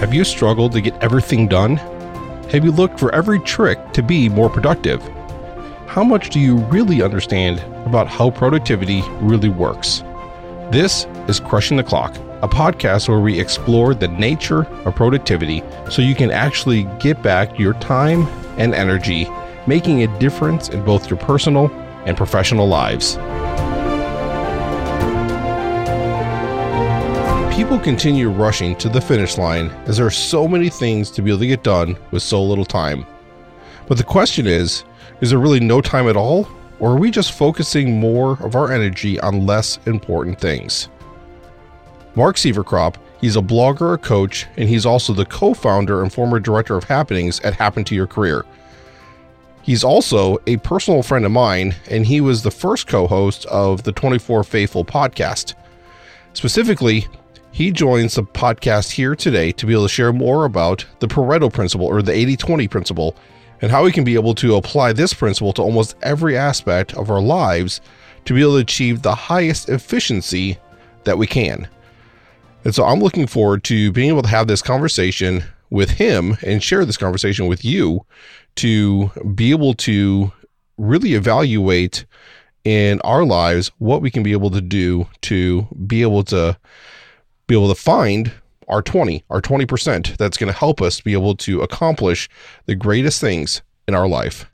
Have you struggled to get everything done? Have you looked for every trick to be more productive? How much do you really understand about how productivity really works? This is Crushing the Clock, a podcast where we explore the nature of productivity so you can actually get back your time and energy, making a difference in both your personal and professional lives. People continue rushing to the finish line as there are so many things to be able to get done with so little time. But the question is there really no time at all? Or are we just focusing more of our energy on less important things? Mark Sievercrop, he's a blogger, a coach, and he's also the co-founder and former director of happenings at Happen to Your Career. He's also a personal friend of mine, and he was the first co-host of the 24 Faithful podcast. Specifically, he joins the podcast here today to be able to share more about the Pareto Principle, or the 80-20 Principle, and how we can be able to apply this principle to almost every aspect of our lives to be able to achieve the highest efficiency that we can. And so I'm looking forward to being able to have this conversation with him and share this conversation with you to be able to really evaluate in our lives what we can be able to do to be able to find our 20, our 20% that's going to help us be able to accomplish the greatest things in our life.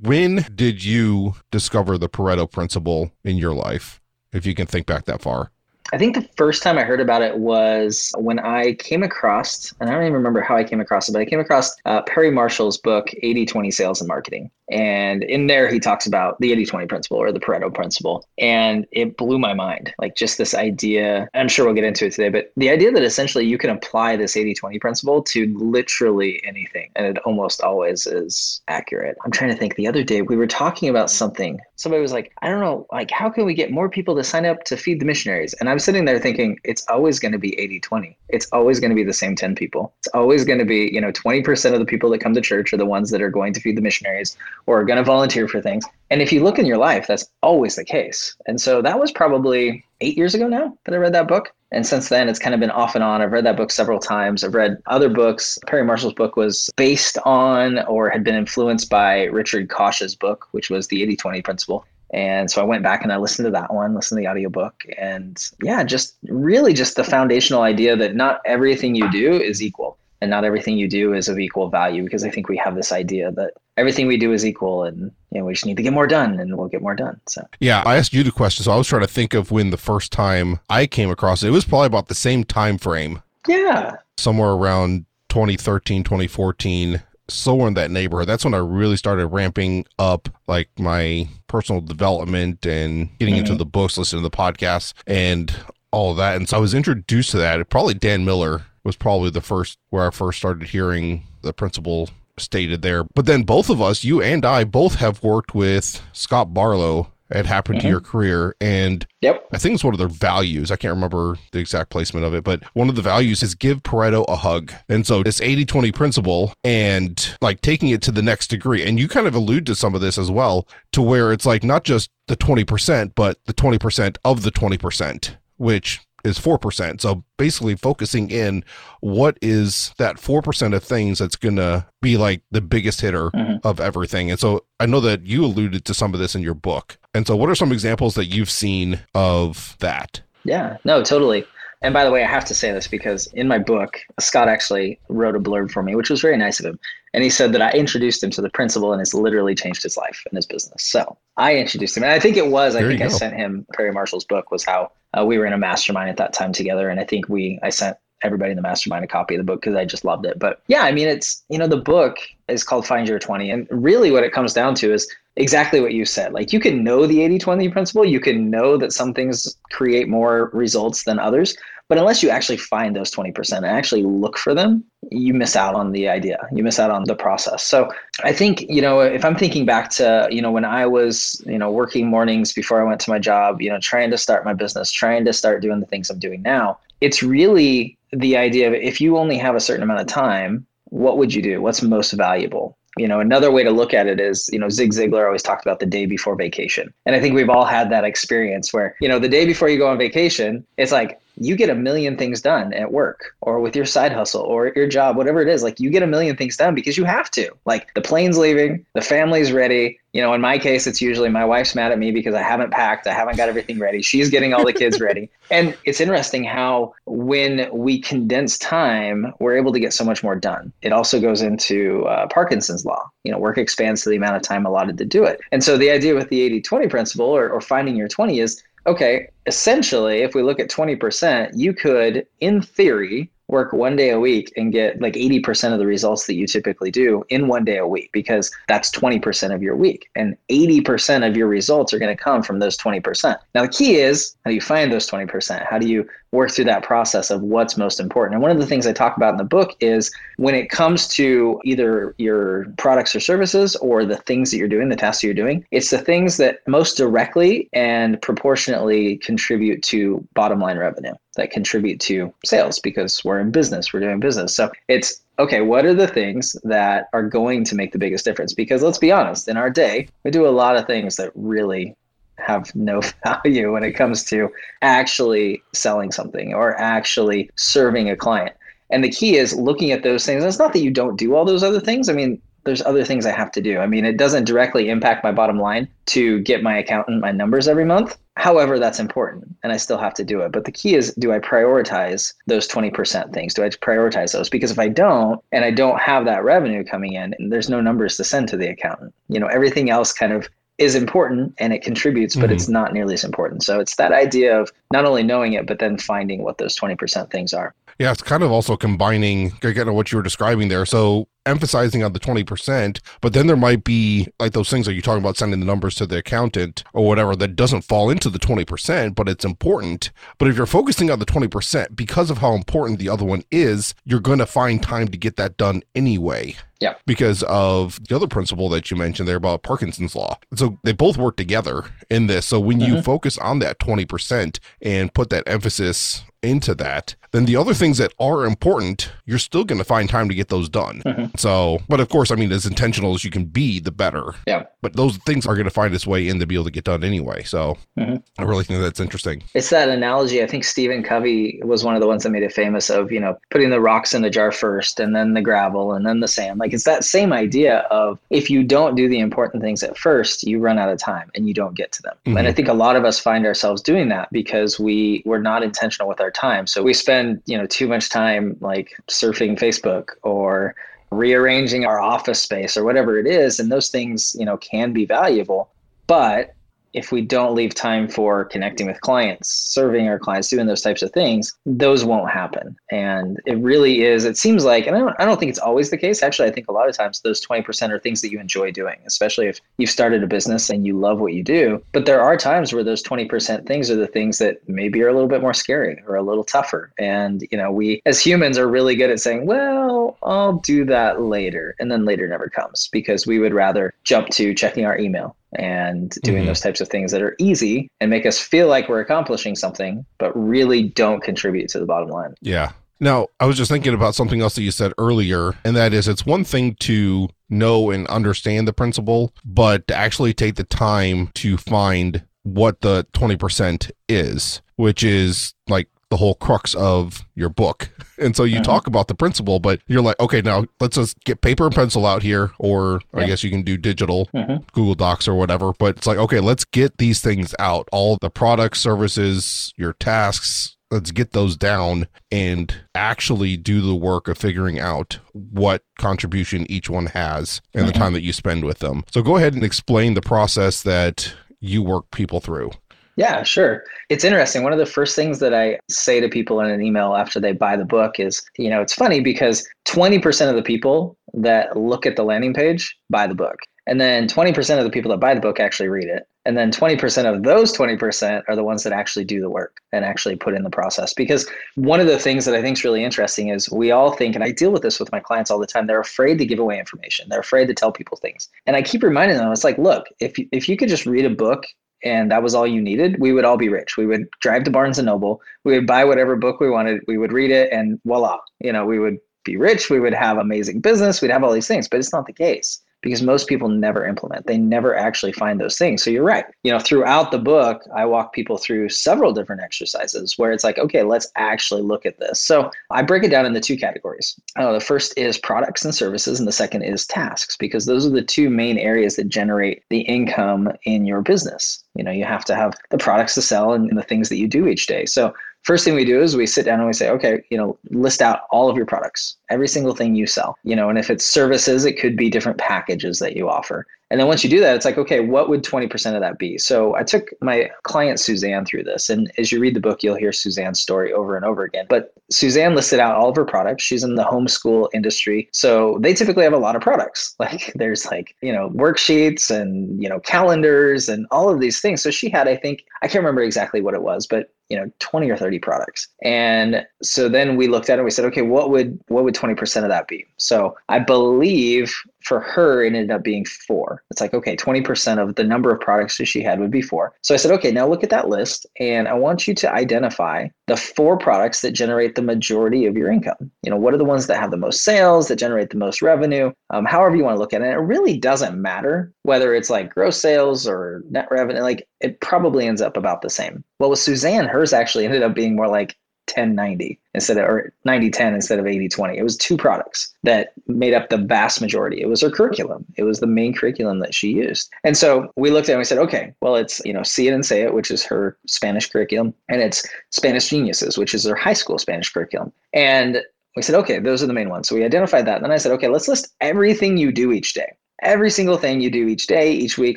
When did you discover the Pareto Principle in your life, if you can think back that far? I think the first time I heard about it was when I came across, and I don't even remember how I came across it, but I came across Perry Marshall's book, 80-20 Sales and Marketing. And in there, he talks about the 80-20 principle or the Pareto principle. And it blew my mind, like just this idea, I'm sure we'll get into it today, but the idea that essentially you can apply this 80-20 principle to literally anything. And it almost always is accurate. I'm trying to think, the other day we were talking about something. Somebody was like, I don't know, like how can we get more people to sign up to feed the missionaries? And I'm sitting there thinking, it's always going to be 80-20. It's always going to be the same 10 people. It's always going to be, 20% of the people that come to church are the ones that are going to feed the missionaries or are going to volunteer for things. And if you look in your life, that's always the case. And so that was probably 8 years ago now that I read that book. And since then, it's kind of been off and on. I've read that book several times. I've read other books. Perry Marshall's book was based on or had been influenced by Richard Koch's book, which was the 80-20 principle. And so I went back and I listened to that one, listened to the audiobook. And yeah, just really just the foundational idea that not everything you do is equal and not everything you do is of equal value, because I think we have this idea that everything we do is equal and we just need to get more done and we'll get more done. So yeah, I asked you the question. So I was trying to think of when the first time I came across it. It was probably about the same time frame. Yeah. Somewhere around 2013, 2014. Somewhere in that neighborhood. That's when I really started ramping up like my personal development and getting into the books, listening to the podcasts and all of that. And so I was introduced to that. Probably Dan Miller was probably the first where I first started hearing the principle stated there. But then both of us, you and I, both have worked with Scott Barlow at Happen to Your Career. And I think it's one of their values. I can't remember the exact placement of it, but one of the values is give Pareto a hug. And so this 80-20 principle and like taking it to the next degree. And you kind of allude to some of this as well, to where it's like not just the 20%, but the 20% of the 20%, which is 4%. So basically focusing in what is that 4% of things that's going to be like the biggest hitter of everything. And so I know that you alluded to some of this in your book. And so what are some examples that you've seen of that? Yeah, no, totally. And by the way, I have to say this because in my book, Scott actually wrote a blurb for me, which was very nice of him. And he said that I introduced him to the principle and it's literally changed his life and his business. So I introduced him. And I think it was, I sent him Perry Marshall's book was how we were in a mastermind at that time together. And I think I sent everybody in the mastermind a copy of the book because I just loved it. But yeah, I mean, it's, the book is called Find Your 20. And really what it comes down to is exactly what you said. Like you can know the 80-20 principle. You can know that some things create more results than others. But unless you actually find those 20% and actually look for them, you miss out on the idea. You miss out on the process. So I think, if I'm thinking back to, when I was, working mornings before I went to my job, trying to start my business, trying to start doing the things I'm doing now, it's really the idea of if you only have a certain amount of time, what would you do? What's most valuable? Another way to look at it is, Zig Ziglar always talked about the day before vacation. And I think we've all had that experience where, the day before you go on vacation, it's like, you get a million things done at work or with your side hustle or at your job, whatever it is. Like, you get a million things done because you have to. Like, the plane's leaving, the family's ready. You know, in my case, it's usually my wife's mad at me because I haven't packed. I haven't got everything ready. She's getting all the kids ready. And it's interesting how when we condense time, we're able to get so much more done. It also goes into Parkinson's law. You know, work expands to the amount of time allotted to do it. And so the idea with the 80-20 principle or finding your 20 is, okay, essentially, if we look at 20%, you could, in theory, work 1 day a week and get like 80% of the results that you typically do in 1 day a week, because that's 20% of your week. And 80% of your results are going to come from those 20%. Now, the key is, how do you find those 20%? How do you work through that process of what's most important? And one of the things I talk about in the book is when it comes to either your products or services or the things that you're doing, the tasks you're doing, it's the things that most directly and proportionately contribute to bottom line revenue, that contribute to sales, because we're in business, we're doing business. So it's, okay, what are the things that are going to make the biggest difference? Because let's be honest, in our day, we do a lot of things that really have no value when it comes to actually selling something or actually serving a client. And the key is looking at those things. It's not that you don't do all those other things. I mean, there's other things I have to do. I mean, it doesn't directly impact my bottom line to get my accountant my numbers every month. However, that's important and I still have to do it. But the key is, do I prioritize those 20% things? Do I prioritize those? Because if I don't, and I don't have that revenue coming in, there's no numbers to send to the accountant. You know, everything else kind of is important and it contributes, but it's not nearly as important. So it's that idea of not only knowing it, but then finding what those 20% things are. Yeah, it's kind of also combining, again, what you were describing there. So emphasizing on the 20%, but then there might be like those things that you're talking about, sending the numbers to the accountant or whatever, that doesn't fall into the 20%, but it's important. But if you're focusing on the 20%, because of how important the other one is, you're going to find time to get that done anyway. Yeah. Because of the other principle that you mentioned there about Parkinson's law. So they both work together in this. So when you focus on that 20% and put that emphasis into that, then the other things that are important, you're still going to find time to get those done. So, but of course, I mean, as intentional as you can be, the better. Yeah. But those things are going to find its way in to be able to get done anyway. So I really think that's interesting. It's that analogy. I think Stephen Covey was one of the ones that made it famous of, you know, putting the rocks in the jar first and then the gravel and then the sand. Like, it's that same idea of, if you don't do the important things at first, you run out of time and you don't get to them. And I think a lot of us find ourselves doing that because we're not intentional with our time. So we spend, you know, too much time like surfing Facebook or rearranging our office space or whatever it is. And those things, you know, can be valuable. But if we don't leave time for connecting with clients, serving our clients, doing those types of things, those won't happen. And it really is, it seems like, and I don't think it's always the case. Actually, I think a lot of times those 20% are things that you enjoy doing, especially if you've started a business and you love what you do. But there are times where those 20% things are the things that maybe are a little bit more scary or a little tougher. And, you know, we as humans are really good at saying, well, I'll do that later. And then later never comes, because we would rather jump to checking our email and doing those types of things that are easy and make us feel like we're accomplishing something, but really don't contribute to the bottom line. Yeah. Now, I was just thinking about something else that you said earlier, and that is, it's one thing to know and understand the principle, but to actually take the time to find what the 20% is, which is like the whole crux of your book. And so you talk about the principle, but you're like, okay, now let's just get paper and pencil out here, or I guess you can do digital, Google Docs or whatever. But it's like, okay, let's get these things out, all the products, services, your tasks. Let's get those down and actually do the work of figuring out what contribution each one has and the time that you spend with them. So go ahead and explain the process that you work people through. Yeah, sure. It's interesting. One of the first things that I say to people in an email after they buy the book is, you know, it's funny because 20% of the people that look at the landing page buy the book. And then 20% of the people that buy the book actually read it. And then 20% of those 20% are the ones that actually do the work and actually put in the process. Because one of the things that I think is really interesting is we all think, and I deal with this with my clients all the time, they're afraid to give away information. They're afraid to tell people things. And I keep reminding them, it's like, look, if you could just read a book and that was all you needed, we would all be rich. We would drive to Barnes & Noble. We would buy whatever book we wanted. We would read it, and voila, you know, we would be rich. We would have amazing business. We'd have all these things, but it's not the case. because most people never implement. They never actually find those things. So you're right. You know, throughout the book, I walk people through several different exercises where it's like, okay, let's actually look at this. So I break it down into two categories. The first is products and services, and the second is tasks, because those are the two main areas that generate the income in your business. You know, you have to have the products to sell and the things that you do each day. So first thing we do is we sit down and we say, okay, you know, list out all of your products, every single thing you sell, you know, and if it's services, it could be different packages that you offer. And then once you do that, it's like, okay, what would 20% of that be? So I took my client Suzanne through this. And as you read the book, you'll hear Suzanne's story over and over again. But Suzanne listed out all of her products. She's in the homeschool industry. So they typically have a lot of products. Like there's like, you know, worksheets and, you know, calendars and all of these things. So she had, I think, I can't remember exactly what it was, but you know, 20 or 30 products. And so then we looked at it and we said, okay, what would 20% of that be? So I believe for her, it ended up being 4. It's like, okay, 20% of the number of products that she had would be 4. So I said, okay, now look at that list. And I want you to identify the 4 products that generate the majority of your income. You know, what are the ones that have the most sales, that generate the most revenue, however you want to look at it. And it really doesn't matter whether it's like gross sales or net revenue, like it probably ends up about the same. Well, with Suzanne, hers actually ended up being more like 10-90 instead of, or 90-10 instead of 80-20. It was 2 products that made up the vast majority. It was her curriculum. It was the main curriculum that she used. And so we looked at it and we said, okay, well, it's, you know, See It and Say It, which is her Spanish curriculum, and it's Spanish Geniuses, which is her high school Spanish curriculum. And we said, okay, those are the main ones. So we identified that. And then I said, okay, let's list everything you do each day. Every single thing you do each day, each week,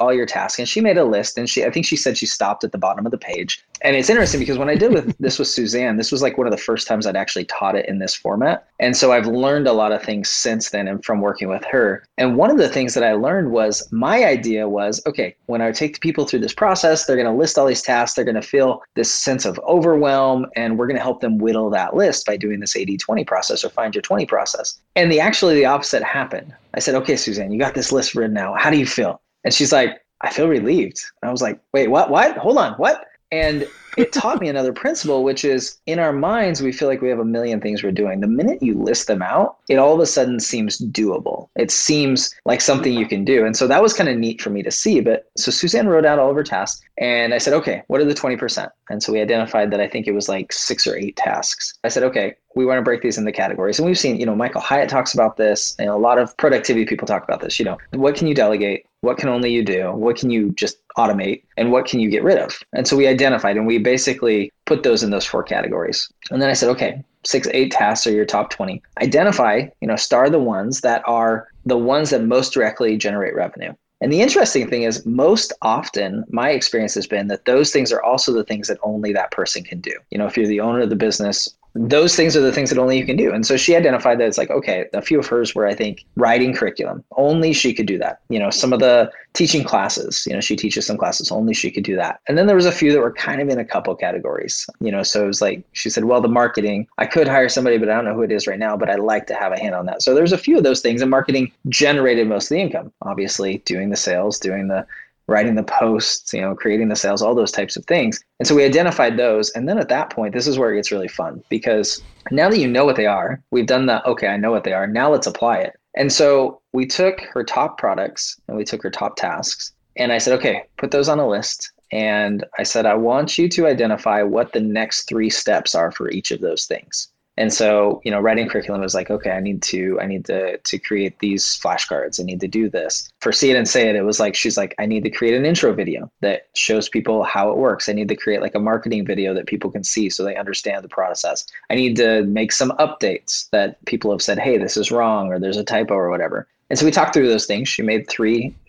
all your tasks. And she made a list, and I think she said she stopped at the bottom of the page. And it's interesting because when I did this with Suzanne, this was like one of the first times I'd actually taught it in this format. And so I've learned a lot of things since then and from working with her. And one of the things that I learned was my idea was, okay, when I take people through this process, they're going to list all these tasks. They're going to feel this sense of overwhelm, and we're going to help them whittle that list by doing this 80-20 process or Find Your 20 process. And the opposite happened. I said, okay, Suzanne, you got this list written now. How do you feel? And she's like, I feel relieved. And I was like, wait, what? Hold on, what? And it taught me another principle, which is in our minds, we feel like we have a million things we're doing. The minute you list them out, it all of a sudden seems doable. It seems like something you can do. And so that was kind of neat for me to see. But so Suzanne wrote out all of her tasks, and I said, okay, what are the 20%? And so we identified that I think it was like 6 or 8 tasks. I said, okay, we want to break these into categories. And we've seen, you know, Michael Hyatt talks about this, and a lot of productivity people talk about this. You know, what can you delegate? What can only you do? What can you just automate? And what can you get rid of? And so we identified, and we basically put those in those 4 categories. And then I said, okay, 6, 8 tasks are your top 20. Identify, you know, star the ones that are the ones that most directly generate revenue. And the interesting thing is, most often, my experience has been that those things are also the things that only that person can do. You know, if you're the owner of the business, those things are the things that only you can do. And so she identified that it's like, okay, a few of hers were, I think, writing curriculum. Only she could do that. You know, some of the teaching classes, you know, she teaches some classes, only she could do that. And then there was a few that were kind of in a couple categories, you know, so it was like, she said, well, the marketing, I could hire somebody, but I don't know who it is right now, but I'd like to have a hand on that. So there's a few of those things, and marketing generated most of the income, obviously doing the sales, doing the writing the posts, you know, creating the sales, all those types of things. And so we identified those. And then at that point, this is where it gets really fun, because now that you know what they are, we've done the, okay, I know what they are. Now let's apply it. And so we took her top products and we took her top tasks. And I said, okay, put those on a list. And I said, I want you to identify what the next 3 steps are for each of those things. And so, you know, writing curriculum is like, okay, I need to create these flashcards. I need to do this. For See It and Say It, it was like, she's like, I need to create an intro video that shows people how it works. I need to create like a marketing video that people can see so they understand the process. I need to make some updates that people have said, hey, this is wrong, or there's a typo or whatever. And so we talked through those things. She made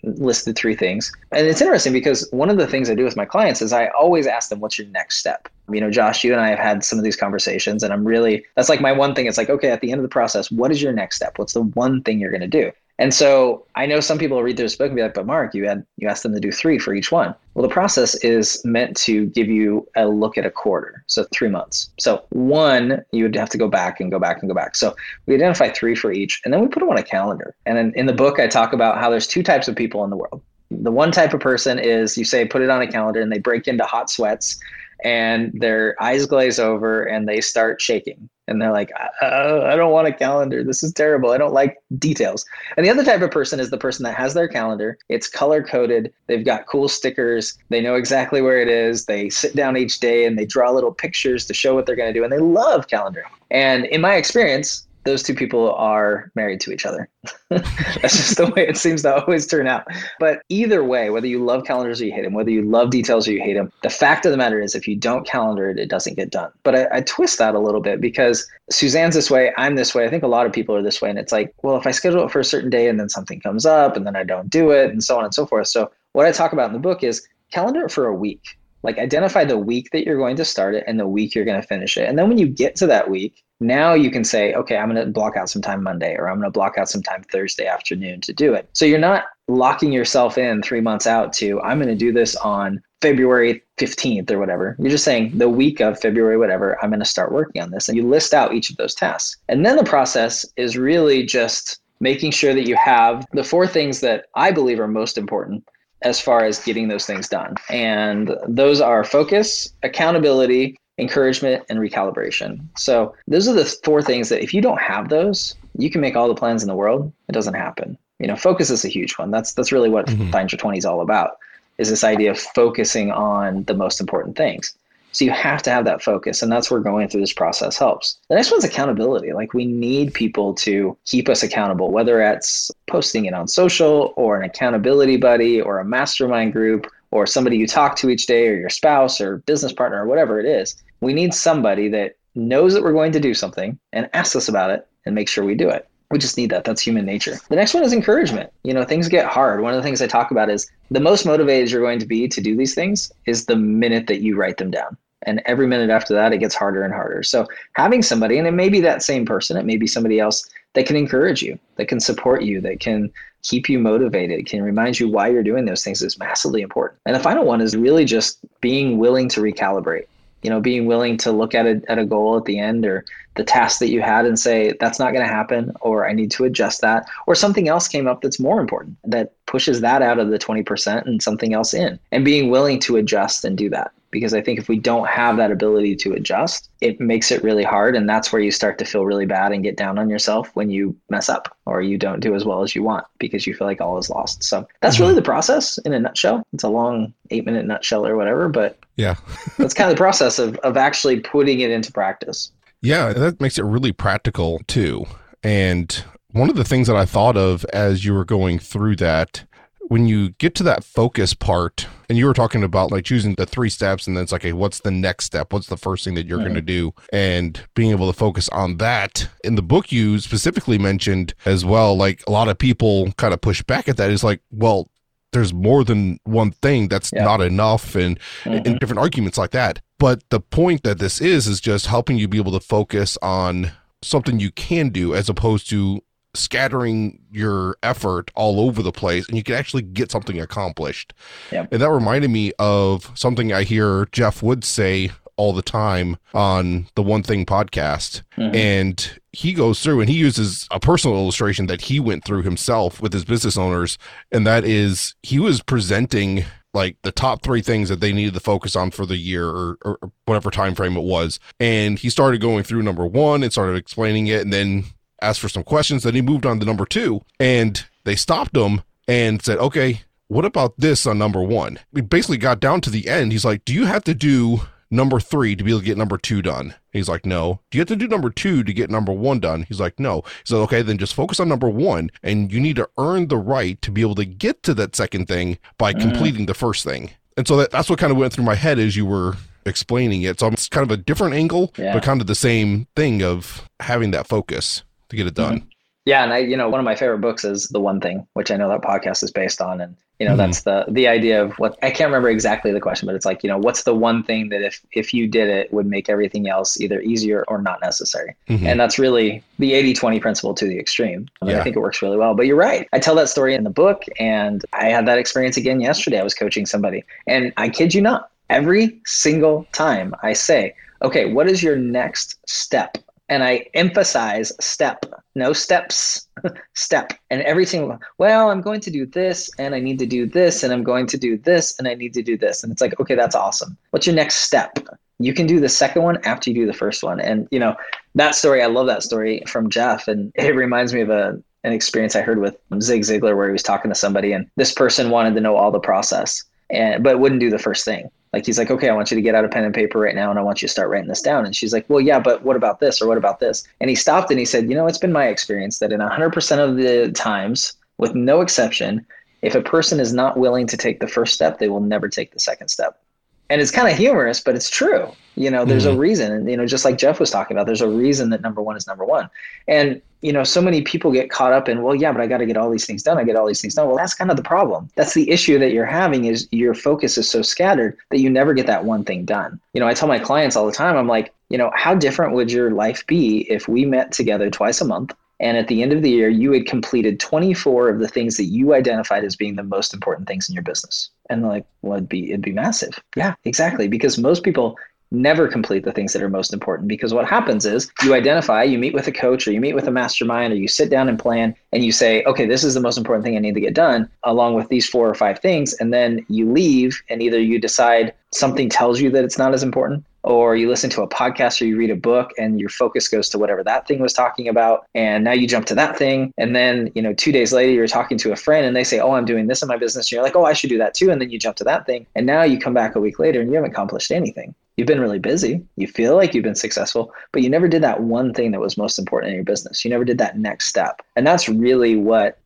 listed 3 things. And it's interesting because one of the things I do with my clients is I always ask them, what's your next step? You know, Josh, you and I have had some of these conversations, and that's like my one thing. It's like, okay, at the end of the process, what is your next step? What's the one thing you're going to do? And so I know some people read through this book and be like, but Mark, you asked them to do 3 for each one. Well, the process is meant to give you a look at a quarter, so 3 months. So 1, you would have to go back and go back and go back. So we identify 3 for each, and then we put them on a calendar. And then in the book, I talk about how there's 2 types of people in the world. The one type of person is, you say, put it on a calendar, and they break into hot sweats, and their eyes glaze over, and they start shaking. And they're like, I don't want a calendar. This is terrible. I don't like details. And the other type of person is the person that has their calendar. It's color coded. They've got cool stickers. They know exactly where it is. They sit down each day and they draw little pictures to show what they're going to do. And they love calendaring. And in my experience, those two people are married to each other. That's just the way it seems to always turn out. But either way, whether you love calendars or you hate them, whether you love details or you hate them, the fact of the matter is if you don't calendar it, it doesn't get done. But I twist that a little bit because Suzanne's this way, I'm this way. I think a lot of people are this way. And it's like, well, if I schedule it for a certain day and then something comes up and then I don't do it and so on and so forth. So what I talk about in the book is calendar it for a week. Like identify the week that you're going to start it and the week you're going to finish it. And then when you get to that week, now you can say, okay, I'm going to block out some time Monday, or I'm going to block out some time Thursday afternoon to do it. So you're not locking yourself in 3 months out to, I'm going to do this on February 15th or whatever. You're just saying the week of February, whatever, I'm going to start working on this. And you list out each of those tasks. And then the process is really just making sure that you have the four things that I believe are most important as far as getting those things done. And those are focus, accountability, encouragement, and recalibration. So those are the four things that if you don't have those, you can make all the plans in the world. It doesn't happen. You know, focus is a huge one. That's really what Find Your 20 is all about, is this idea of focusing on the most important things. So you have to have that focus. And that's where going through this process helps. The next one's accountability. Like we need people to keep us accountable, whether it's posting it on social or an accountability buddy or a mastermind group or somebody you talk to each day or your spouse or business partner or whatever it is. We need somebody that knows that we're going to do something and asks us about it and make sure we do it. We just need that. That's human nature. The next one is encouragement. You know, things get hard. One of the things I talk about is the most motivated you're going to be to do these things is the minute that you write them down. And every minute after that, it gets harder and harder. So having somebody, and it may be that same person, it may be somebody else that can encourage you, that can support you, that can keep you motivated, can remind you why you're doing those things is massively important. And the final one is really just being willing to recalibrate. You know, being willing to look at a goal at the end or the task that you had and say, that's not going to happen, or I need to adjust that, or something else came up that's more important that pushes that out of the 20% and something else in, and being willing to adjust and do that. Because I think if we don't have that ability to adjust, it makes it really hard. And that's where you start to feel really bad and get down on yourself when you mess up or you don't do as well as you want because you feel like all is lost. So that's really the process in a nutshell. It's a long 8-minute nutshell or whatever, but yeah, that's kind of the process of actually putting it into practice. Yeah, that makes it really practical too. And one of the things that I thought of as you were going through that, when you get to that focus part, and you were talking about like choosing the three steps, and then it's like, hey, what's the next step? What's the first thing that you're going to do? And being able to focus on that. In the book, you specifically mentioned as well, like a lot of people kind of push back at that. It's like, well, there's more than one thing that's not enough and different arguments like that. But the point that this is just helping you be able to focus on something you can do as opposed to scattering your effort all over the place, and you can actually get something accomplished. Yep. And that reminded me of something I hear Jeff Woods say all the time on the One Thing podcast. And he goes through and he uses a personal illustration that he went through himself with his business owners. And that is, he was presenting like the top three things that they needed to focus on for the year or whatever time frame it was. And he started going through number one and started explaining it, and then asked for some questions. Then he moved on to number two, and they stopped him and said, okay, what about this on number one? We basically got down to the end. He's like, do you have to do number three to be able to get number two done? He's like, no. Do you have to do number two to get number one done? He's like, no. He said, okay, then just focus on number one, and you need to earn the right to be able to get to that second thing by completing the first thing. And so that's what kind of went through my head as you were explaining it. So it's kind of a different angle, but kind of the same thing of having that focus to get it done. Yeah. And I, you know, one of my favorite books is The One Thing, which I know that podcast is based on. And, you know, that's the idea of what, I can't remember exactly the question, but it's like, you know, what's the one thing that if you did it would make everything else either easier or not necessary. And that's really the 80-20 principle to the extreme. I mean, I think it works really well, but you're right. I tell that story in the book, and I had that experience again yesterday. I was coaching somebody, and I kid you not, every single time I say, okay, what is your next step? And I emphasize step, no steps, step. And every single, well, I'm going to do this, and I need to do this, and I'm going to do this, and I need to do this. And it's like, okay, that's awesome. What's your next step? You can do the second one after you do the first one. And, you know, that story, I love that story from Jeff. And it reminds me of an experience I heard with Zig Ziglar where he was talking to somebody and this person wanted to know all the process, but wouldn't do the first thing. Like, he's like, okay, I want you to get out a pen and paper right now and I want you to start writing this down. And she's like, well, yeah, but what about this? Or what about this? And he stopped and he said, you know, it's been my experience that in 100% of the times, with no exception, if a person is not willing to take the first step, they will never take the second step. And it's kind of humorous, but it's true. You know, there's a reason. And, you know, just like Jeff was talking about, there's a reason that number one is number one. And, you know, so many people get caught up in, well, yeah, but I got to get all these things done. I get all these things done. Well, that's kind of the problem. That's the issue that you're having, is your focus is so scattered that you never get that one thing done. You know, I tell my clients all the time, I'm like, you know, how different would your life be if we met together twice a month and at the end of the year, you had completed 24 of the things that you identified as being the most important things in your business? And they're like, well, it'd be massive. Yeah, exactly. Because most people never complete the things that are most important, because what happens is you identify, you meet with a coach or you meet with a mastermind or you sit down and plan and you say, okay, this is the most important thing I need to get done along with these 4 or 5 things. And then you leave and either you decide something tells you that it's not as important, or you listen to a podcast or you read a book and your focus goes to whatever that thing was talking about. And now you jump to that thing. And then, you know, 2 days later, you're talking to a friend and they say, oh, I'm doing this in my business. And you're like, oh, I should do that too. And then you jump to that thing. And now you come back a week later and you haven't accomplished anything. You've been really busy. You feel like you've been successful, but you never did that one thing that was most important in your business. You never did that next step. And that's really what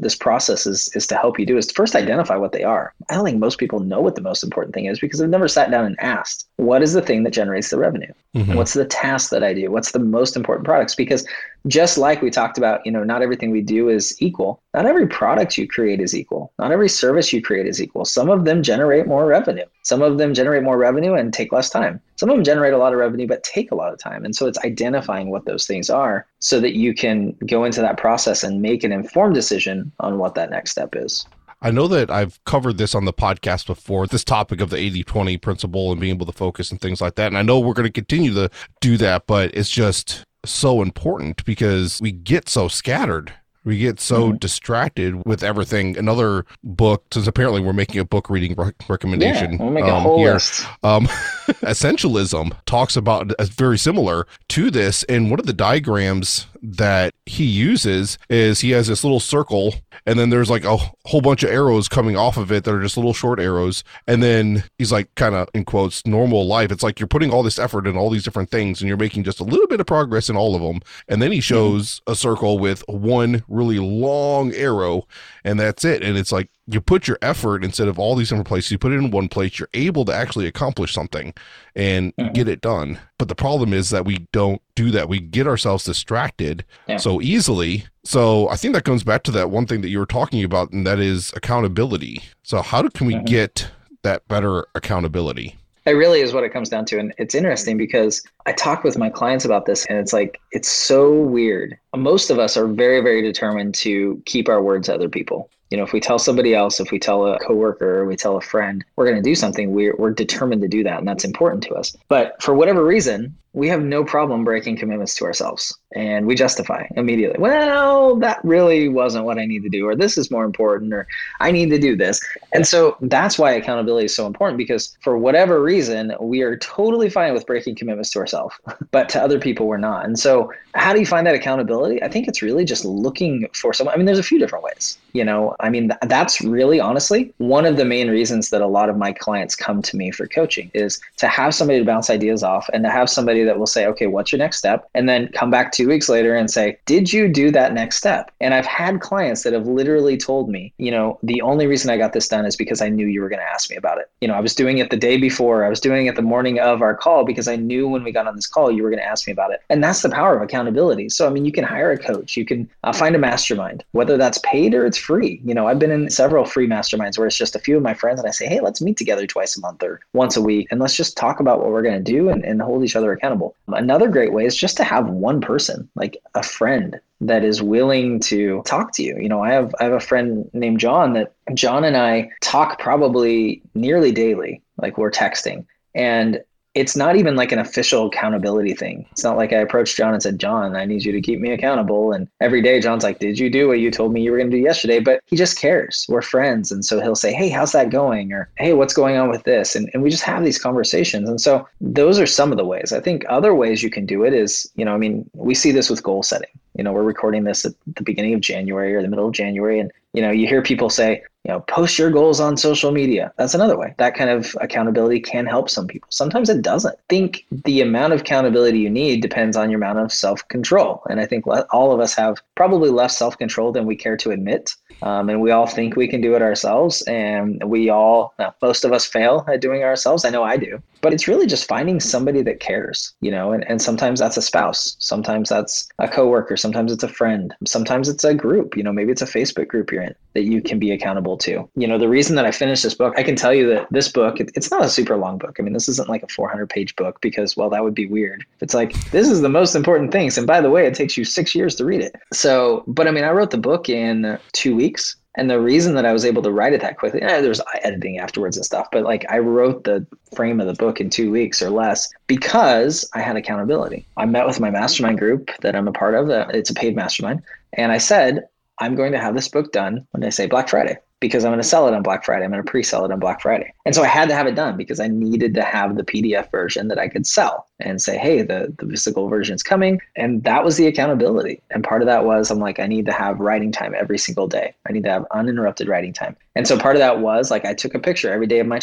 this process is to help you do, is to first identify what they are. I don't think most people know what the most important thing is because they've never sat down and asked, what is the thing that generates the revenue? Mm-hmm. What's the task that I do? What's the most important products? Because just like we talked about, you know, not everything we do is equal. Not every product you create is equal. Not every service you create is equal. Some of them generate more revenue. Some of them generate more revenue and take less time. Some of them generate a lot of revenue, but take a lot of time. And so it's identifying what those things are so that you can go into that process and make an informed decision on what that next step is. I know that I've covered this on the podcast before, this topic of the 80-20 principle and being able to focus and things like that. And I know we're going to continue to do that, but it's just so important because we get so scattered. We get so distracted with everything. Another book, since apparently we're making a book reading recommendation. Yeah, we'll make a whole list. Essentialism talks about very similar to this. And one of the diagrams that he uses is he has this little circle, and then there's like a whole bunch of arrows coming off of it that are just little short arrows. And then he's like, kind of in quotes, normal life. It's like you're putting all this effort in all these different things, and you're making just a little bit of progress in all of them. And then he shows a circle with one really long arrow, and that's it. And it's like, you put your effort, instead of all these different places, you put it in one place, you're able to actually accomplish something and get it done. But the problem is that we don't do that. We get ourselves distracted so easily. So I think that comes back to that one thing that you were talking about, and that is accountability. So how can we get that better accountability? It really is what it comes down to. And it's interesting because I talk with my clients about this, and it's like, it's so weird. Most of us are very, very determined to keep our word to other people. You know, if we tell somebody else, if we tell a coworker, or we tell a friend, we're going to do something, we're determined to do that. And that's important to us. But for whatever reason, we have no problem breaking commitments to ourselves, and we justify immediately. Well, that really wasn't what I need to do, or this is more important, or I need to do this. And so that's why accountability is so important, because for whatever reason, we are totally fine with breaking commitments to ourselves, but to other people, we're not. And so how do you find that accountability? I think it's really just looking for someone. I mean, there's a few different ways, you know, I mean, that's really honestly one of the main reasons that a lot of my clients come to me for coaching, is to have somebody to bounce ideas off and to have somebody that will say, okay, what's your next step? And then come back 2 weeks later and say, did you do that next step? And I've had clients that have literally told me, you know, the only reason I got this done is because I knew you were going to ask me about it. You know, I was doing it the day before, I was doing it the morning of our call, because I knew when we got on this call, you were going to ask me about it. And that's the power of accountability. So, I mean, you can hire a coach, you can find a mastermind, whether that's paid or it's free. You know, I've been in several free masterminds where it's just a few of my friends and I say, hey, let's meet together twice a month or once a week, and let's just talk about what we're going to do and hold each other accountable. Another great way is just to have one person, like a friend, that is willing to talk to you. You know, I have a friend named John that John and I talk probably nearly daily, like we're texting. And it's not even like an official accountability thing. It's not like I approached John and said, John, I need you to keep me accountable. And every day John's like, did you do what you told me you were going to do yesterday? But he just cares. We're friends. And so he'll say, hey, how's that going? Or, hey, what's going on with this? And we just have these conversations. And so those are some of the ways. I think other ways you can do it is, you know, I mean, we see this with goal setting. You know, we're recording this at the beginning of January or the middle of January. And, you know, you hear people say, you know, post your goals on social media. That's another way. That kind of accountability can help some people. Sometimes it doesn't. I think the amount of accountability you need depends on your amount of self-control. And I think all of us have probably less self-control than we care to admit. And we all think we can do it ourselves. And we all, most of us fail at doing it ourselves. I know I do. But it's really just finding somebody that cares, you know, and sometimes that's a spouse. Sometimes that's a coworker. Sometimes it's a friend. Sometimes it's a group, you know, maybe it's a Facebook group you're in that you can be accountable to. You know, the reason that I finished this book, I can tell you that this book, it's not a super long book. I mean, this isn't like a 400-page book because, well, that would be weird. It's like, this is the most important things. And by the way, it takes you 6 years to read it. So, but I mean, I wrote the book in 2 weeks. And the reason that I was able to write it that quickly, there's editing afterwards and stuff, but like I wrote the frame of the book in 2 weeks or less because I had accountability. I met with my mastermind group that I'm a part of. It's a paid mastermind. And I said, I'm going to have this book done when I say Black Friday, because I'm going to sell it on Black Friday. I'm going to pre-sell it on Black Friday. And so I had to have it done because I needed to have the PDF version that I could sell and say, hey, the physical version is coming. And that was the accountability. And part of that was I'm like, I need to have writing time every single day. I need to have uninterrupted writing time. And so part of that was like, I took a picture every day of my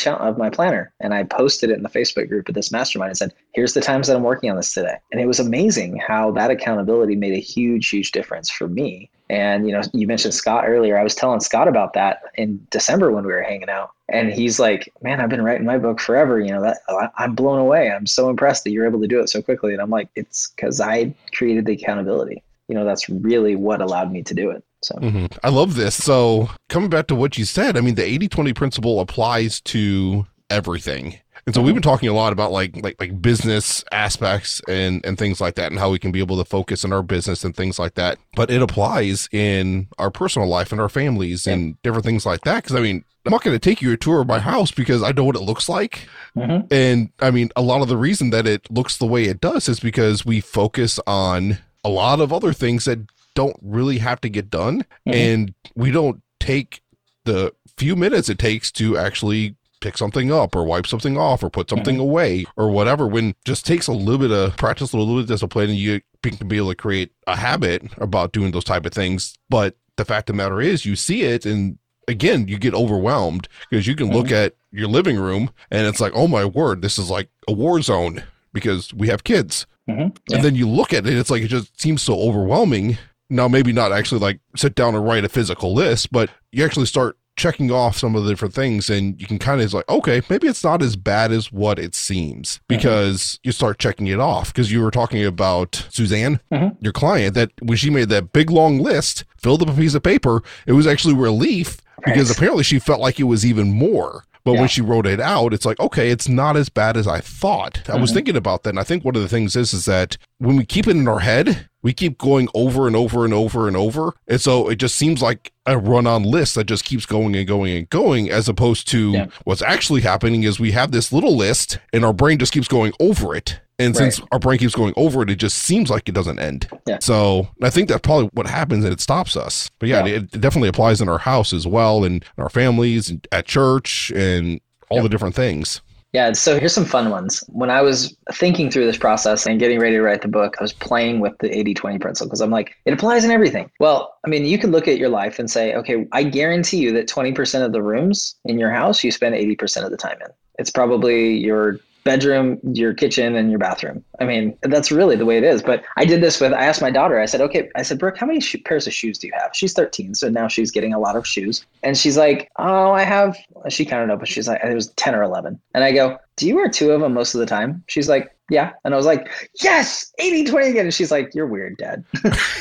planner and I posted it in the Facebook group of this mastermind and said, here's the times that I'm working on this today. And it was amazing how that accountability made a huge, huge difference for me. And, you know, you mentioned Scott earlier. I was telling Scott about that in December when we were hanging out. And he's like, man, I've been writing my book forever. You know, I'm blown away. I'm so impressed that you're able to do it so quickly. And I'm like, it's because I created the accountability. You know, that's really what allowed me to do it. So I love this. So coming back to what you said, I mean, the 80-20 principle applies to everything. And so we've been talking a lot about like business aspects and things like that and how we can be able to focus on our business and things like that. But it applies in our personal life and our families and different things like that. Because I mean, I'm not going to take you a tour of my house because I know what it looks like. And I mean, a lot of the reason that it looks the way it does is because we focus on a lot of other things that don't really have to get done. And we don't take the few minutes it takes to actually pick something up or wipe something off or put something away or whatever, when just takes a little bit of practice, a little bit of discipline, and you can be able to create a habit about doing those type of things. But the fact of the matter is you see it and again, you get overwhelmed because you can look at your living room and it's like, oh my word, this is like a war zone because we have kids. And then you look at it, it's like, it just seems so overwhelming. Now, maybe not actually like sit down and write a physical list, but you actually start checking off some of the different things and you can kind of like, okay, maybe it's not as bad as what it seems because you start checking it off. Because you were talking about Suzanne, your client, that when she made that big long list, filled up a piece of paper, it was actually relief because apparently she felt like it was even more. But when she wrote it out, it's like, okay, it's not as bad as I thought. I was thinking about that. And I think one of the things is that when we keep it in our head, we keep going over and over and over and over. And so it just seems like a run-on list that just keeps going and going and going, as opposed to what's actually happening is we have this little list and our brain just keeps going over it. And since our brain keeps going over it, it just seems like it doesn't end. So I think that's probably what happens, and it stops us. But it definitely applies in our house as well, and our families, and at church, and all the different things. Yeah. So here's some fun ones. When I was thinking through this process and getting ready to write the book, I was playing with the 80-20 principle because I'm like, it applies in everything. Well, I mean, you can look at your life and say, okay, I guarantee you that 20% of the rooms in your house, you spend 80% of the time in. It's probably your bedroom, your kitchen, and your bathroom. I mean, that's really the way it is. But I did this I asked my daughter, I said, okay, I said, Brooke, how many pairs of shoes do you have? She's 13. So now she's getting a lot of shoes. And she's like, oh, she counted up, but she's like, it was 10 or 11. And I go, do you wear two of them most of the time? She's like, yeah. And I was like, yes, 80-20 again. And she's like, you're weird, Dad.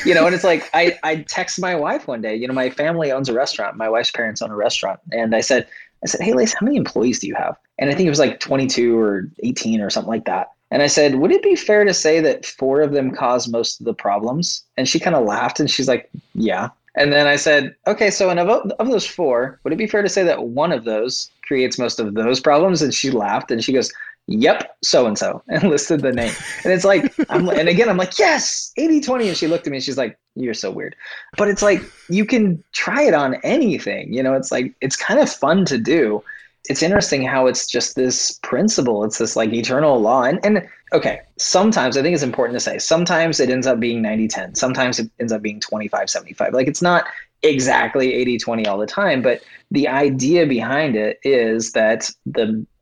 You know, and it's like, I text my wife one day, you know, my family owns a restaurant. My wife's parents own a restaurant. And I said, hey, Lace, how many employees do you have? And I think it was like 22 or 18 or something like that. And I said, would it be fair to say that 4 of them cause most of the problems? And she kind of laughed and she's like, yeah. And then I said, okay, so of those 4, would it be fair to say that 1 of those creates most of those problems? And she laughed and she goes, yep, so-and-so, and listed the name. And it's like, I'm like, yes, 80-20. And she looked at me and she's like, you're so weird. But it's like, you can try it on anything. You know, it's like, it's kind of fun to do. It's interesting how it's just this principle. It's this like eternal law. And okay, sometimes I think it's important to say, sometimes it ends up being 90-10. Sometimes it ends up being 25-75. Like, it's not exactly 80-20 all the time. But the idea behind it is that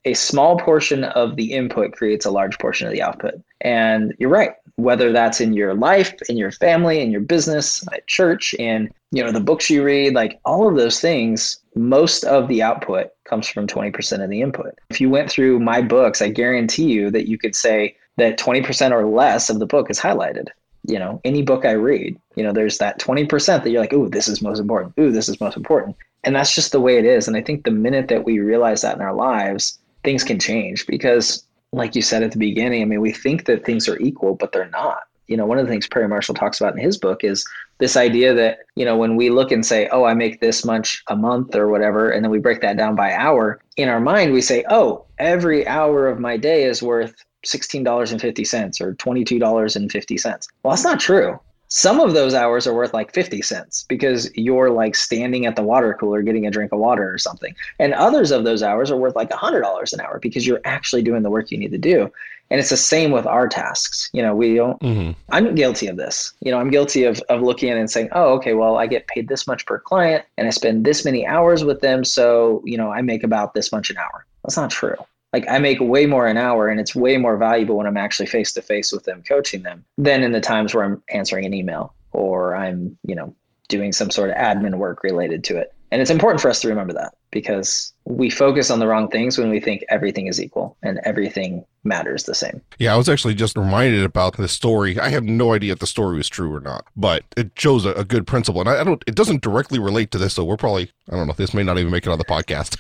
a small portion of the input creates a large portion of the output. And you're right, whether that's in your life, in your family, in your business, at church, in, you know, the books you read, like all of those things, most of the output comes from 20% of the input. If you went through my books, I guarantee you that you could say that 20% or less of the book is highlighted. You know, any book I read, you know, there's that 20% that you're like, ooh, this is most important. Ooh, this is most important. And that's just the way it is. And I think the minute that we realize that in our lives, things can change because, like you said at the beginning, I mean, we think that things are equal, but they're not. You know, one of the things Perry Marshall talks about in his book is this idea that, you know, when we look and say, oh, I make this much a month or whatever, and then we break that down by hour, in our mind, we say, oh, every hour of my day is worth $16.50 or $22.50. Well, that's not true. Some of those hours are worth like 50 cents because you're like standing at the water cooler getting a drink of water or something. And others of those hours are worth like $100 an hour because you're actually doing the work you need to do. And it's the same with our tasks. You know, we don't, I'm guilty of this. You know, I'm guilty of looking at it and saying, oh, okay, well, I get paid this much per client and I spend this many hours with them. So, you know, I make about this much an hour. That's not true. Like, I make way more an hour, and it's way more valuable when I'm actually face to face with them, coaching them, than in the times where I'm answering an email or I'm, you know, doing some sort of admin work related to it. And it's important for us to remember that because we focus on the wrong things when we think everything is equal and everything matters the same. Yeah, I was actually just reminded about this story. I have no idea if the story was true or not, but it shows a good principle. And it doesn't directly relate to this, so I don't know, this may not even make it on the podcast.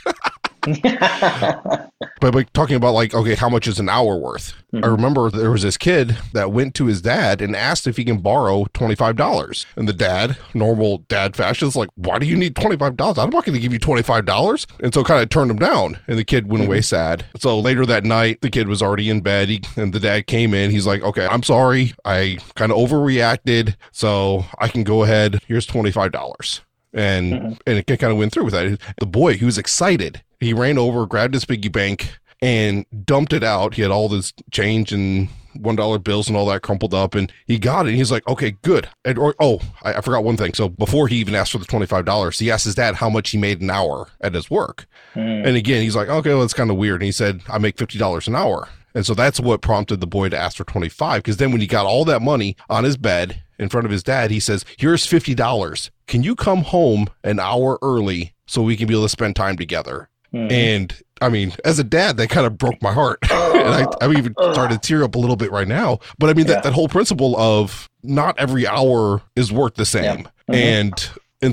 But talking about like, okay, how much is an hour worth? Mm-hmm. I remember there was this kid that went to his dad and asked if he can borrow $25. And the dad, normal dad fashion, is like, why do you need $25? I'm not going to give you $25. And so kind of turned him down. And the kid went away sad. So later that night, the kid was already in bed and the dad came in. He's like, okay, I'm sorry. I kind of overreacted. So I can go ahead. Here's $25. And it kind of went through with that. The boy, he was excited. He ran over, grabbed his piggy bank, and dumped it out. He had all this change and $1 bills and all that crumpled up, and he got it. And he's like, okay, good. I forgot one thing. So before he even asked for the $25, he asked his dad how much he made an hour at his work. And again, he's like, okay, well, that's kind of weird. And he said, I make $50 an hour. And so that's what prompted the boy to ask for $25, because then when he got all that money on his bed in front of his dad, he says, here's $50. Can you come home an hour early so we can be able to spend time together? And I mean, as a dad, that kind of broke my heart. And I'm even starting to tear up a little bit right now. But I mean, that whole principle of not every hour is worth the same. And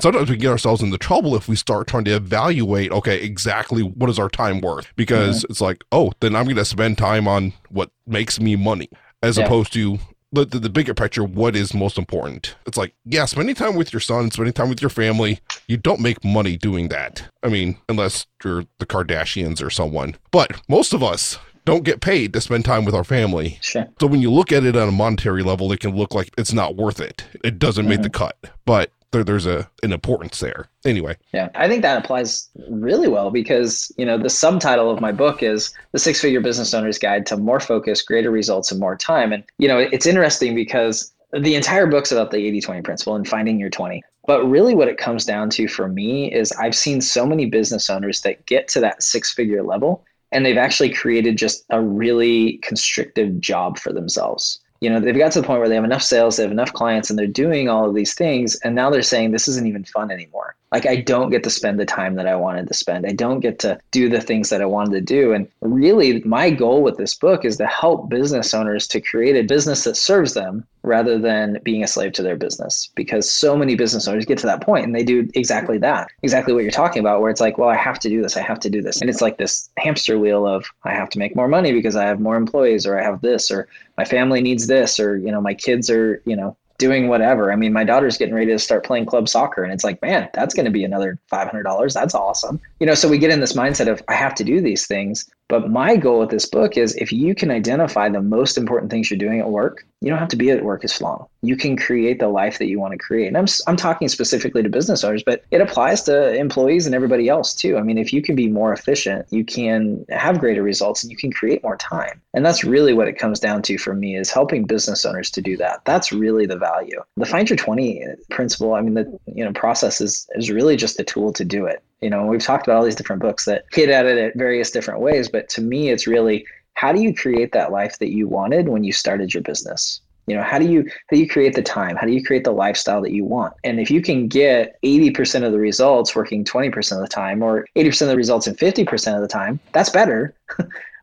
sometimes we get ourselves into trouble if we start trying to evaluate, okay, exactly what is our time worth? Because it's like, oh, then I'm going to spend time on what makes me money, as opposed to the bigger picture, what is most important? It's like, yeah, spending time with your son, spending time with your family. You don't make money doing that. I mean, unless you're the Kardashians or someone. But most of us don't get paid to spend time with our family. Sure. So when you look at it on a monetary level, it can look like it's not worth it. It doesn't make the cut. But there's an importance there. Anyway. Yeah, I think that applies really well because, you know, the subtitle of my book is The Six-Figure Business Owner's Guide to More Focus, Greater Results, and More Time. And, you know, it's interesting because the entire book's about the 80-20 principle and finding your 20. But really what it comes down to for me is I've seen so many business owners that get to that six-figure level and they've actually created just a really constrictive job for themselves. You know, they've got to the point where they have enough sales, they have enough clients, and they're doing all of these things. And now they're saying, this isn't even fun anymore. Like, I don't get to spend the time that I wanted to spend. I don't get to do the things that I wanted to do. And really, my goal with this book is to help business owners to create a business that serves them rather than being a slave to their business. Because so many business owners get to that point and they do exactly that, exactly what you're talking about, where it's like, well, I have to do this. I have to do this. And it's like this hamster wheel of, I have to make more money because I have more employees, or I have this, or my family needs this, or, you know, my kids are, you know, doing whatever. I mean, my daughter's getting ready to start playing club soccer. And it's like, man, that's going to be another $500. That's awesome. You know, so we get in this mindset of, I have to do these things. But my goal with this book is if you can identify the most important things you're doing at work, you don't have to be at work as long. You can create the life that you want to create. And I'm talking specifically to business owners, but it applies to employees and everybody else too. I mean, if you can be more efficient, you can have greater results and you can create more time. And that's really what it comes down to for me is helping business owners to do that. That's really the value. The Find Your 20 principle, I mean, the process is really just a tool to do it. You know, we've talked about all these different books that hit at it in various different ways, but to me, it's really, how do you create that life that you wanted when you started your business? You know, how do you create the time? How do you create the lifestyle that you want? And if you can get 80% of the results working 20% of the time, or 80% of the results and 50% of the time, that's better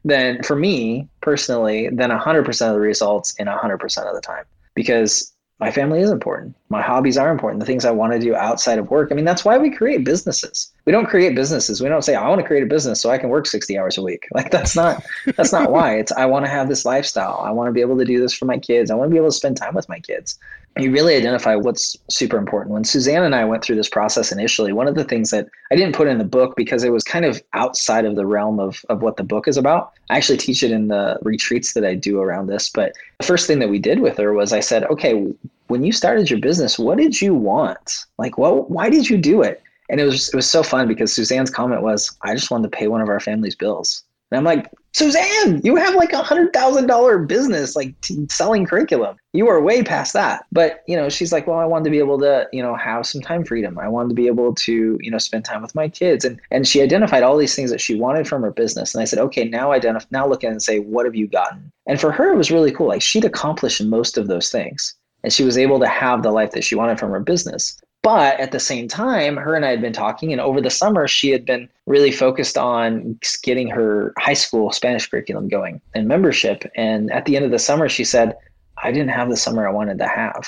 than, for me personally, than 100% of the results in 100% of the time, because my family is important. My hobbies are important. The things I want to do outside of work. I mean, that's why we create businesses. We don't create businesses. We don't say, I want to create a business so I can work 60 hours a week. Like, that's not why. It's, I want to have this lifestyle. I want to be able to do this for my kids. I want to be able to spend time with my kids. You really identify what's super important. When Suzanne and I went through this process initially, one of the things that I didn't put in the book because it was kind of outside of the realm of what the book is about. I actually teach it in the retreats that I do around this. But the first thing that we did with her was I said, okay, when you started your business, what did you want? Like, why did you do it? And it was so fun because Suzanne's comment was, I just wanted to pay one of our family's bills. And I'm like, Suzanne, you have like $100,000 business, like selling curriculum. You are way past that. But, she's like, well, I wanted to be able to, have some time freedom. I wanted to be able to, spend time with my kids. And she identified all these things that she wanted from her business. And I said, okay, now look at it and say, what have you gotten? And for her, it was really cool. Like, she'd accomplished most of those things. And she was able to have the life that she wanted from her business. But at the same time, her and I had been talking, and over the summer, she had been really focused on getting her high school Spanish curriculum going and membership. And at the end of the summer, she said, I didn't have the summer I wanted to have.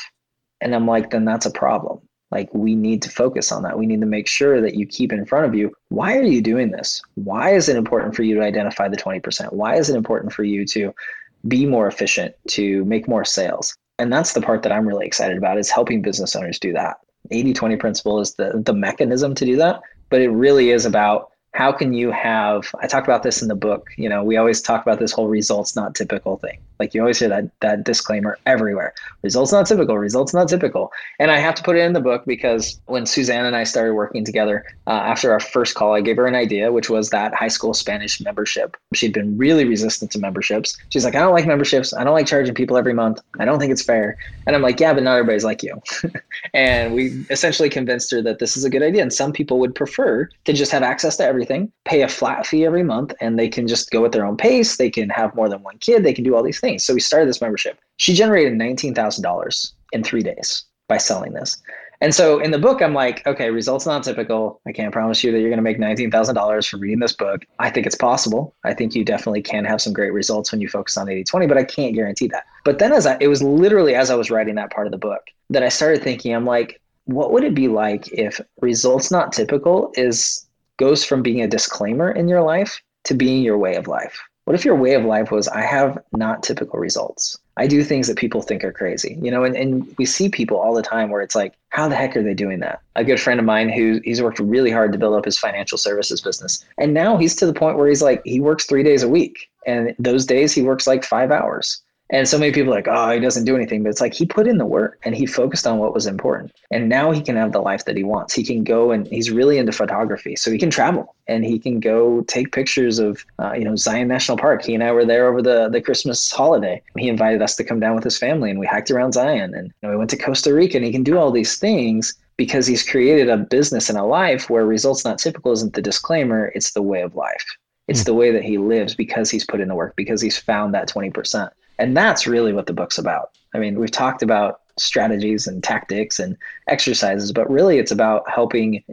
And I'm like, then that's a problem. Like, we need to focus on that. We need to make sure that you keep in front of you, why are you doing this? Why is it important for you to identify the 20%? Why is it important for you to be more efficient, to make more sales? And that's the part that I'm really excited about, is helping business owners do that. 80-20 principle is the mechanism to do that, but it really is about how can you have, I talk about this in the book, we always talk about this whole results not typical thing. Like, you always hear that disclaimer everywhere. Results not typical. And I have to put it in the book because when Suzanne and I started working together, after our first call, I gave her an idea, which was that high school Spanish membership. She'd been really resistant to memberships. She's like, I don't like memberships. I don't like charging people every month. I don't think it's fair. And I'm like, yeah, but not everybody's like you. And we essentially convinced her that this is a good idea. And some people would prefer to just have access to everything, pay a flat fee every month, and they can just go at their own pace. They can have more than one kid. They can do all these things. So we started this membership. She generated $19,000 in 3 days by selling this. And so in the book, I'm like, okay, results not typical. I can't promise you that you're going to make $19,000 from reading this book. I think it's possible. I think you definitely can have some great results when you focus on 80-20, but I can't guarantee that. But then it was literally as I was writing that part of the book that I started thinking, I'm like, what would it be like if results not typical goes from being a disclaimer in your life to being your way of life? What if your way of life was, I have not typical results? I do things that people think are crazy, and we see people all the time where it's like, how the heck are they doing that? A good friend of mine he's worked really hard to build up his financial services business. And now he's to the point where he's like, he works 3 days a week. And those days he works like 5 hours. And so many people are like, oh, he doesn't do anything. But it's like, he put in the work and he focused on what was important. And now he can have the life that he wants. He can go, and he's really into photography. So he can travel and he can go take pictures of, Zion National Park. He and I were there over the Christmas holiday. He invited us to come down with his family and we hiked around Zion, and we went to Costa Rica, and he can do all these things because he's created a business and a life where results not typical isn't the disclaimer. It's the way of life. It's the way that he lives because he's put in the work, because he's found that 20%. And that's really what the book's about. I mean, we've talked about strategies and tactics and exercises, but really it's about helping,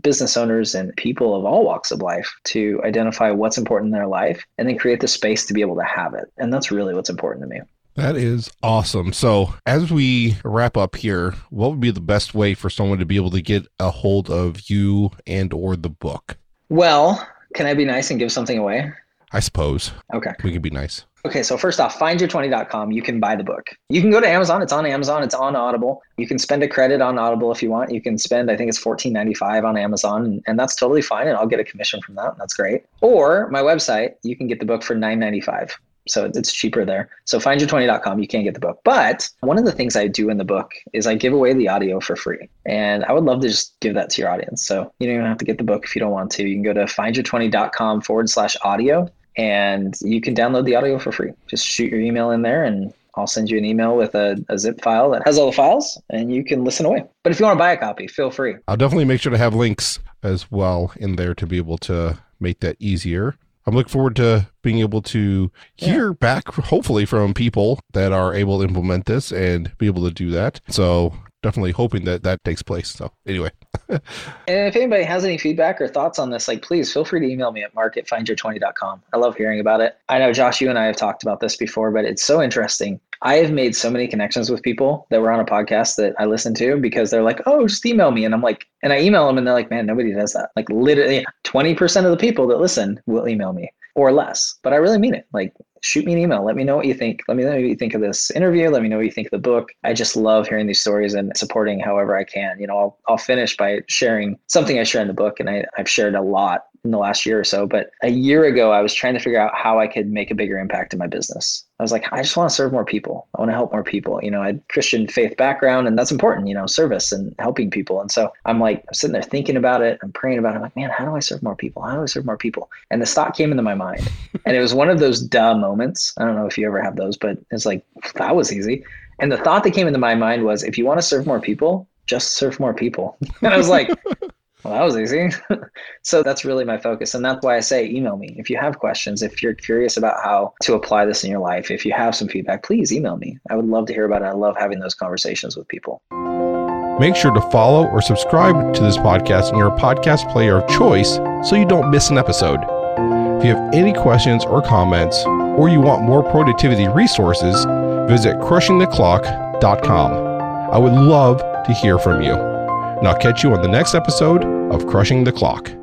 business owners and people of all walks of life to identify what's important in their life and then create the space to be able to have it. And that's really what's important to me. That is awesome. So as we wrap up here, what would be the best way for someone to be able to get a hold of you and or the book? Well, can I be nice and give something away? I suppose. Okay. We can be nice. Okay, so first off, findyour20.com. You can buy the book. You can go to Amazon. It's on Amazon. It's on Audible. You can spend a credit on Audible if you want. You can spend, I think it's $14.95 on Amazon, and that's totally fine, and I'll get a commission from that. And that's great. Or my website, you can get the book for $9.95. So it's cheaper there. So findyour20.com, you can get the book. But one of the things I do in the book is I give away the audio for free. And I would love to just give that to your audience. So you don't even have to get the book if you don't want to. You can go to findyour20.com/audio. And you can download the audio for free. Just shoot your email in there and I'll send you an email with a zip file that has all the files and you can listen away. But if you want to buy a copy, feel free. I'll definitely make sure to have links as well in there to be able to make that easier. I'm looking forward to being able to hear back, hopefully, from people that are able to implement this and be able to do that. So definitely hoping that that takes place. So anyway. And if anybody has any feedback or thoughts on this, like, please feel free to email me at mark@findyour20.com. I love hearing about it. I know, Josh, you and I have talked about this before, but it's so interesting. I have made so many connections with people that were on a podcast that I listen to because they're like, oh, just email me. And I'm like, and I email them and they're like, man, nobody does that. Like literally 20% of the people that listen will email me or less, but I really mean it. Like, shoot me an email. Let me know what you think. Let me know what you think of this interview. Let me know what you think of the book. I just love hearing these stories and supporting however I can. You know, I'll finish by sharing something I share in the book, and I've shared a lot in the last year or so. But a year ago, I was trying to figure out how I could make a bigger impact in my business. I was like, I just want to serve more people. I want to help more people. You know, I had Christian faith background, and that's important, you know, service and helping people. And so I'm like, I'm sitting there thinking about it. I'm praying about it. I'm like, man, how do I serve more people? How do I serve more people? And this thought came into my mind. And it was one of those duh moments. I don't know if you ever have those, but it's like, that was easy. And the thought that came into my mind was, if you want to serve more people, just serve more people. And I was like, well, that was easy. So that's really my focus. And that's why I say, email me. If you have questions, if you're curious about how to apply this in your life, if you have some feedback, please email me. I would love to hear about it. I love having those conversations with people. Make sure to follow or subscribe to this podcast in your podcast player of choice so you don't miss an episode. If you have any questions or comments, or you want more productivity resources, visit crushingtheclock.com. I would love to hear from you. And I'll catch you on the next episode of Crushing the Clock.